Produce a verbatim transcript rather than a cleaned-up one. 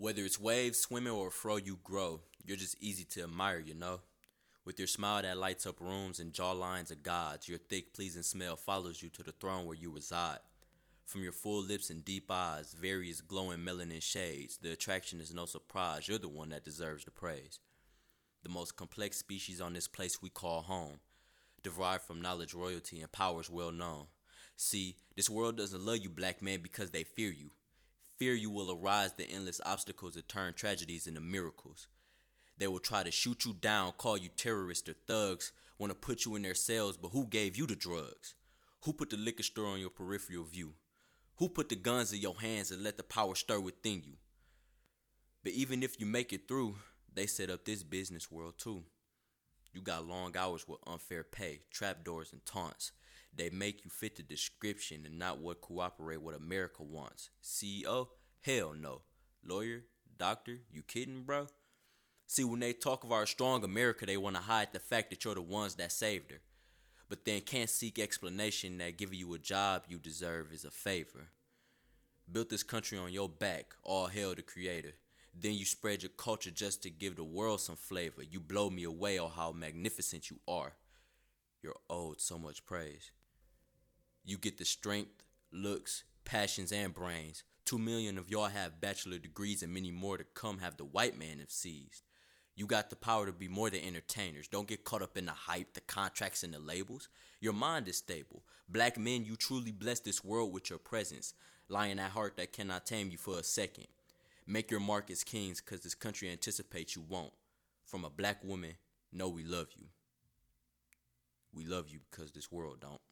Whether it's waves, swimming, or fro, you grow. You're just easy to admire, you know? With your smile that lights up rooms and jawlines of gods, your thick, pleasing smell follows you to the throne where you reside. From your full lips and deep eyes, various glowing melanin shades, the attraction is no surprise, you're the one that deserves the praise. The most complex species on this place we call home, derived from knowledge, royalty, and powers well known. See, this world doesn't love you, black man, because they fear you. Fear you will arise the endless obstacles that turn tragedies into miracles. They will try to shoot you down, call you terrorists or thugs, want to put you in their cells, but who gave you the drugs? Who put the liquor store on your peripheral view? Who put the guns in your hands and let the power stir within you? But even if you make it through, they set up this business world too. You got long hours with unfair pay, trapdoors, and taunts. They make you fit the description and not what cooperate what America wants. C E O? Hell no. Lawyer? Doctor? You kidding, bro? See, when they talk of our strong America, they want to hide the fact that you're the ones that saved her. But then can't seek explanation that giving you a job you deserve is a favor. Built this country on your back, all hail the creator. Then you spread your culture just to give the world some flavor. You blow me away on how magnificent you are. You're owed so much praise. You get the strength, looks, passions, and brains. Two million of y'all have bachelor degrees and many more to come have the white man have seized. You got the power to be more than entertainers. Don't get caught up in the hype, the contracts, and the labels. Your mind is stable. Black men, you truly bless this world with your presence. Lion at heart that cannot tame you for a second. Make your mark as kings, because this country anticipates you won't. From a black woman, no, we love you. We love you because this world don't.